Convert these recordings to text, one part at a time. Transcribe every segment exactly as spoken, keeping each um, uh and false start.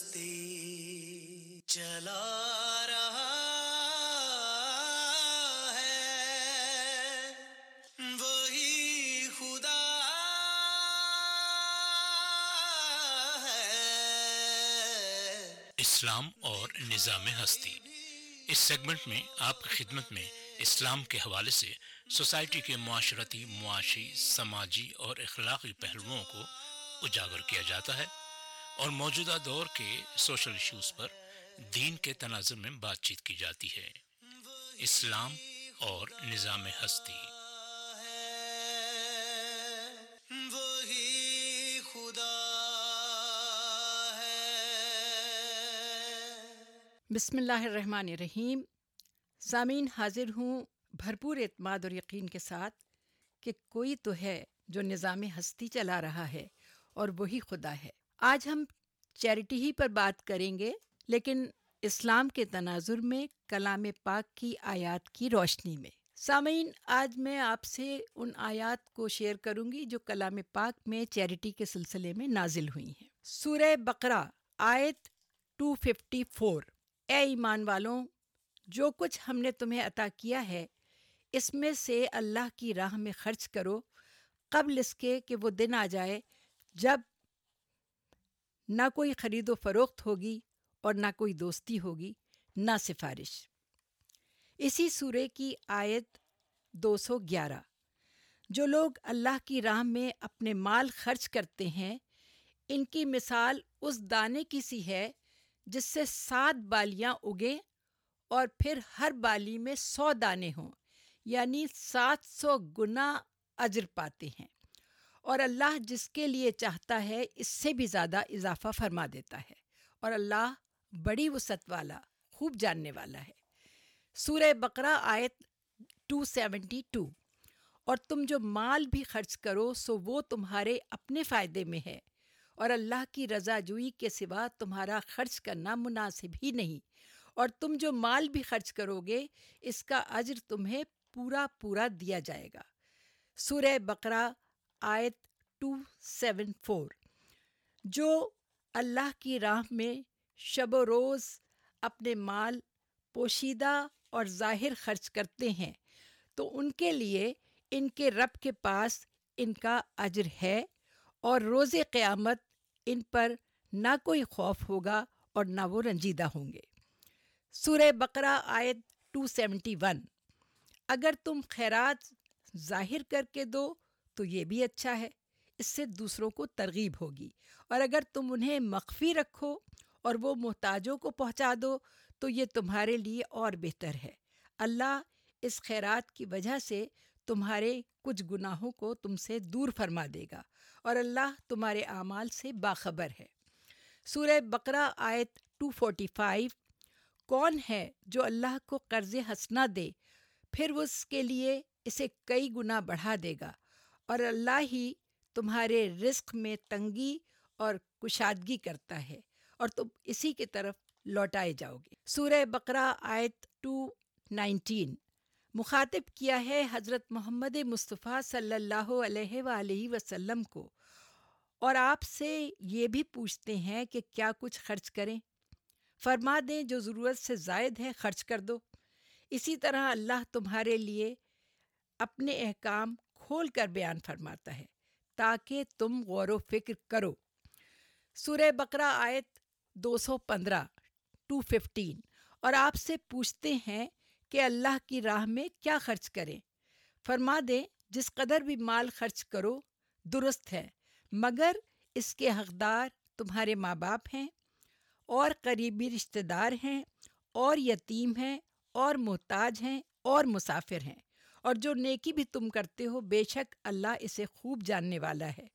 دستی چلا رہا ہے وہی خدا ہے۔ اسلام اور نظام ہستی، اس سیگمنٹ میں آپ کی خدمت میں اسلام کے حوالے سے سوسائٹی کے معاشرتی، معاشی، سماجی اور اخلاقی پہلوؤں کو اجاگر کیا جاتا ہے اور موجودہ دور کے سوشل ایشوز پر دین کے تناظر میں بات چیت کی جاتی ہے۔ اسلام اور نظام ہستی۔ وہی خدا ہے۔ بسم اللہ الرحمن الرحیم۔ سامعین، حاضر ہوں بھرپور اعتماد اور یقین کے ساتھ کہ کوئی تو ہے جو نظام ہستی چلا رہا ہے اور وہی خدا ہے۔ آج ہم چیریٹی ہی پر بات کریں گے، لیکن اسلام کے تناظر میں کلام پاک کی آیات کی روشنی میں۔ سامعین، آج میں آپ سے ان آیات کو شیئر کروں گی جو کلام پاک میں چیریٹی کے سلسلے میں نازل ہوئی ہیں۔ سورہ بقرہ آیت دو سو چون، اے ایمان والوں، جو کچھ ہم نے تمہیں عطا کیا ہے اس میں سے اللہ کی راہ میں خرچ کرو، قبل اس کے کہ وہ دن آ جائے جب نہ کوئی خرید و فروخت ہوگی اور نہ کوئی دوستی ہوگی، نہ سفارش۔ اسی سورہ کی آیت دو سو گیارہ، جو لوگ اللہ کی راہ میں اپنے مال خرچ کرتے ہیں ان کی مثال اس دانے کی سی ہے جس سے سات بالیاں اگیں اور پھر ہر بالی میں سو دانے ہوں، یعنی سات سو گنا اجر پاتے ہیں، اور اللہ جس کے لیے چاہتا ہے اس سے بھی زیادہ اضافہ فرما دیتا ہے، اور اللہ بڑی وسعت والا، خوب جاننے والا ہے۔ سورہ بقرہ آیت دو سو بہتر، اور تم جو مال بھی خرچ کرو سو وہ تمہارے اپنے فائدے میں ہے، اور اللہ کی رضا جوئی کے سوا تمہارا خرچ کرنا مناسب ہی نہیں، اور تم جو مال بھی خرچ کرو گے اس کا اجر تمہیں پورا پورا دیا جائے گا۔ سورہ بقرہ آیت دو سو چوہتر، جو اللہ کی راہ میں شب و روز اپنے مال پوشیدہ اور ظاہر خرچ کرتے ہیں تو ان کے لیے ان کے رب کے پاس ان کا اجر ہے، اور روز قیامت ان پر نہ کوئی خوف ہوگا اور نہ وہ رنجیدہ ہوں گے۔ سورہ بقرہ آیت دو سو اکہتر، اگر تم خیرات ظاہر کر کے دو تو یہ بھی اچھا ہے، اس سے دوسروں کو ترغیب ہوگی، اور اگر تم انہیں مخفی رکھو اور وہ محتاجوں کو پہنچا دو تو یہ تمہارے لیے اور بہتر ہے، اللہ اس خیرات کی وجہ سے تمہارے کچھ گناہوں کو تم سے دور فرما دے گا، اور اللہ تمہارے اعمال سے باخبر ہے۔ سورہ بقرہ آیت دو سو پینتالیس، کون ہے جو اللہ کو قرض حسنہ دے پھر وہ اس کے لیے اسے کئی گنا بڑھا دے گا، اور اللہ ہی تمہارے رزق میں تنگی اور کشادگی کرتا ہے، اور تم اسی کی طرف لوٹائے جاؤ گے۔ سورہ بقرہ آیت دو سو انیس، مخاطب کیا ہے حضرت محمد مصطفیٰ صلی اللہ علیہ وآلہ وسلم کو، اور آپ سے یہ بھی پوچھتے ہیں کہ کیا کچھ خرچ کریں، فرما دیں جو ضرورت سے زائد ہے خرچ کر دو، اسی طرح اللہ تمہارے لیے اپنے احکام کھول کر بیان فرماتا ہے تاکہ تم غور و فکر کرو۔ سورہ بقرہ آیت دو سو پندرہ، دو سو پندرہ، اور آپ سے پوچھتے ہیں کہ اللہ کی راہ میں کیا خرچ کریں، فرما دیں جس قدر بھی مال خرچ کرو درست ہے، مگر اس کے حقدار تمہارے ماں باپ ہیں اور قریبی رشتہ دار ہیں اور یتیم ہیں اور محتاج ہیں اور مسافر ہیں، اور جو نیکی بھی تم کرتے ہو بے شک اللہ اسے خوب جاننے والا ہے۔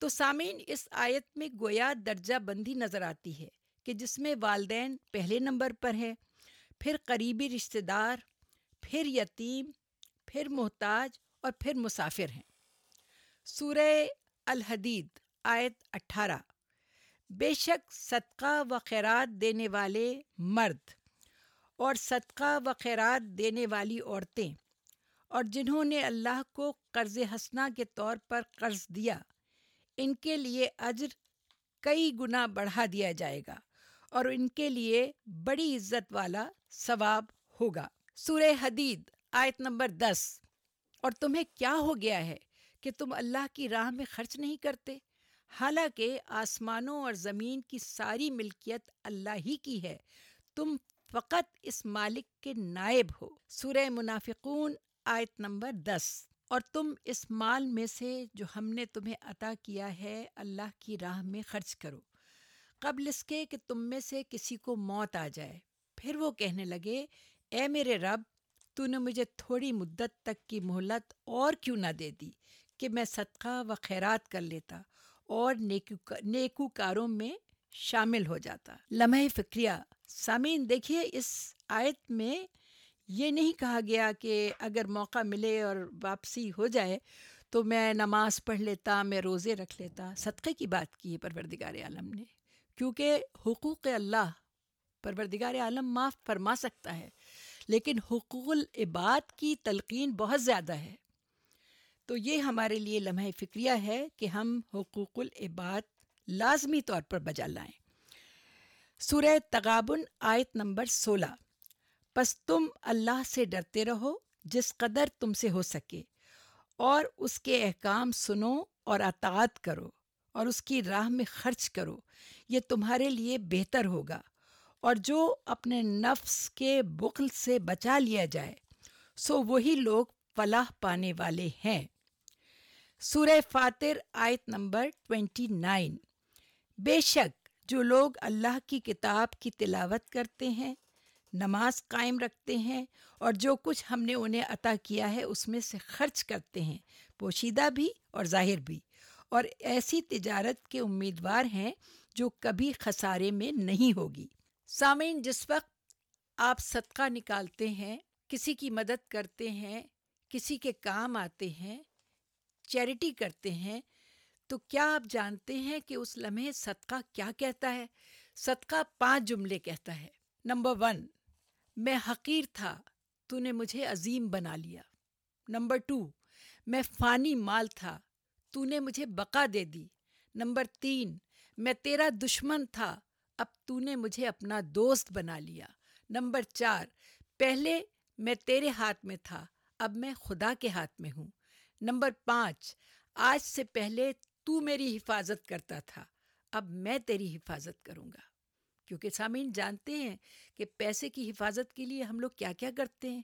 تو سامعین، اس آیت میں گویا درجہ بندی نظر آتی ہے کہ جس میں والدین پہلے نمبر پر ہیں، پھر قریبی رشتہ دار، پھر یتیم، پھر محتاج اور پھر مسافر ہیں۔ سورہ الحدید آیت اٹھارہ، بے شک صدقہ و خیرات دینے والے مرد اور صدقہ و خیرات دینے والی عورتیں اور جنہوں نے اللہ کو قرض حسنہ کے طور پر قرض دیا ان کے لیے اجر کئی گنا بڑھا دیا جائے گا اور ان کے لیے بڑی عزت والا ثواب ہوگا۔ سورہ حدید آیت نمبر دس۔ اور تمہیں کیا ہو گیا ہے کہ تم اللہ کی راہ میں خرچ نہیں کرتے، حالانکہ آسمانوں اور زمین کی ساری ملکیت اللہ ہی کی ہے، تم فقط اس مالک کے نائب ہو۔ سورہ منافقون آیت نمبر دس۔ اور تم اس مال میں سے جو ہم نے تمہیں عطا کیا ہے اللہ کی راہ میں خرچ کرو، قبل اس کے کہ تم میں سے کسی کو موت آ جائے، پھر وہ کہنے لگے اے میرے رب، تو نے مجھے تھوڑی مدت تک کی مہلت اور کیوں نہ دے دی کہ میں صدقہ و خیرات کر لیتا اور نیکوکاروں میں شامل ہو جاتا۔ لمحہ فکریہ سامعین، دیکھیے اس آیت میں یہ نہیں کہا گیا کہ اگر موقع ملے اور واپسی ہو جائے تو میں نماز پڑھ لیتا، میں روزے رکھ لیتا۔ صدقے کی بات کی ہے پروردگار عالم نے، کیونکہ حقوق اللہ پروردگار عالم معاف فرما سکتا ہے، لیکن حقوق العباد کی تلقین بہت زیادہ ہے۔ تو یہ ہمارے لیے لمحہ فکریہ ہے کہ ہم حقوق العباد لازمی طور پر بجا لائیں۔ سورہ تغابن آیت نمبر سولہ۔ پس تم اللہ سے ڈرتے رہو جس قدر تم سے ہو سکے، اور اس کے احکام سنو اور اطاعت کرو، اور اس کی راہ میں خرچ کرو، یہ تمہارے لیے بہتر ہوگا۔ اور جو اپنے نفس کے بخل سے بچا لیا جائے سو وہی لوگ فلاح پانے والے ہیں۔ سورہ فاطر آیت نمبر نائنٹی نائن۔ بے شک جو لوگ اللہ کی کتاب کی تلاوت کرتے ہیں، نماز قائم رکھتے ہیں، اور جو کچھ ہم نے انہیں عطا کیا ہے اس میں سے خرچ کرتے ہیں، پوشیدہ بھی اور ظاہر بھی، اور ایسی تجارت کے امیدوار ہیں جو کبھی خسارے میں نہیں ہوگی۔ سامعین، جس وقت آپ صدقہ نکالتے ہیں، کسی کی مدد کرتے ہیں، کسی کے کام آتے ہیں، چیریٹی کرتے ہیں، تو کیا آپ جانتے ہیں کہ اس لمحے صدقہ کیا کہتا ہے؟ صدقہ پانچ جملے کہتا ہے۔ نمبر ون، میں حقیر تھا، تو نے مجھے عظیم بنا لیا۔ نمبر ٹو، میں فانی مال تھا، تو نے مجھے بقا دے دی۔ نمبر تین، میں تیرا دشمن تھا، اب تو نے مجھے اپنا دوست بنا لیا۔ نمبر چار، پہلے میں تیرے ہاتھ میں تھا، اب میں خدا کے ہاتھ میں ہوں۔ نمبر پانچ، آج سے پہلے تو میری حفاظت کرتا تھا، اب میں تیری حفاظت کروں گا۔ کیونکہ سامعین جانتے ہیں کہ پیسے کی حفاظت کے لیے ہم لوگ کیا کیا کرتے ہیں۔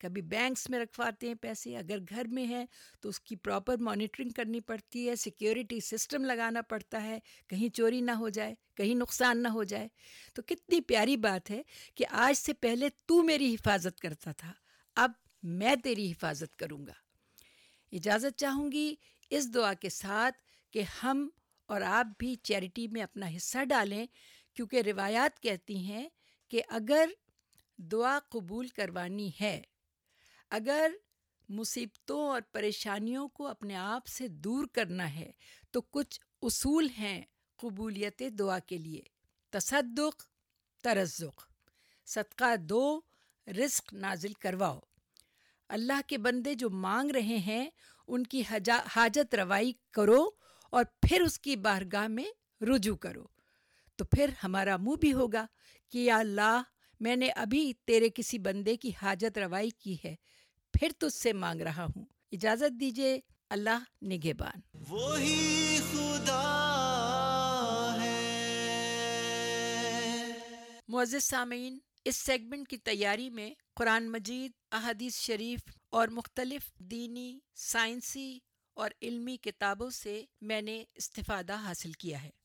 کبھی بینکس میں رکھواتے ہیں پیسے، اگر گھر میں ہیں تو اس کی پراپر مانیٹرنگ کرنی پڑتی ہے، سیکیورٹی سسٹم لگانا پڑتا ہے، کہیں چوری نہ ہو جائے، کہیں نقصان نہ ہو جائے۔ تو کتنی پیاری بات ہے کہ آج سے پہلے تو میری حفاظت کرتا تھا، اب میں تیری حفاظت کروں گا۔ اجازت چاہوں گی اس دعا کے ساتھ کہ ہم اور آپ بھی چیریٹی میں اپنا حصہ ڈالیں، کیونکہ روایات کہتی ہیں کہ اگر دعا قبول کروانی ہے، اگر مصیبتوں اور پریشانیوں کو اپنے آپ سے دور کرنا ہے، تو کچھ اصول ہیں قبولیت دعا کے لیے۔ تصدق، ترزق، صدقہ دو، رزق نازل کرواؤ۔ اللہ کے بندے جو مانگ رہے ہیں ان کی حاجت روائی کرو اور پھر اس کی بارگاہ میں رجوع کرو، تو پھر ہمارا منہ بھی ہوگا کہ یا اللہ، میں نے ابھی تیرے کسی بندے کی حاجت روائی کی ہے، پھر تجھ سے مانگ رہا ہوں۔ اجازت دیجیے، اللہ نگہبان۔ وہی خدا ہے۔ معزز سامعین، اس سیگمنٹ کی تیاری میں قرآن مجید، احادیث شریف اور مختلف دینی، سائنسی اور علمی کتابوں سے میں نے استفادہ حاصل کیا ہے۔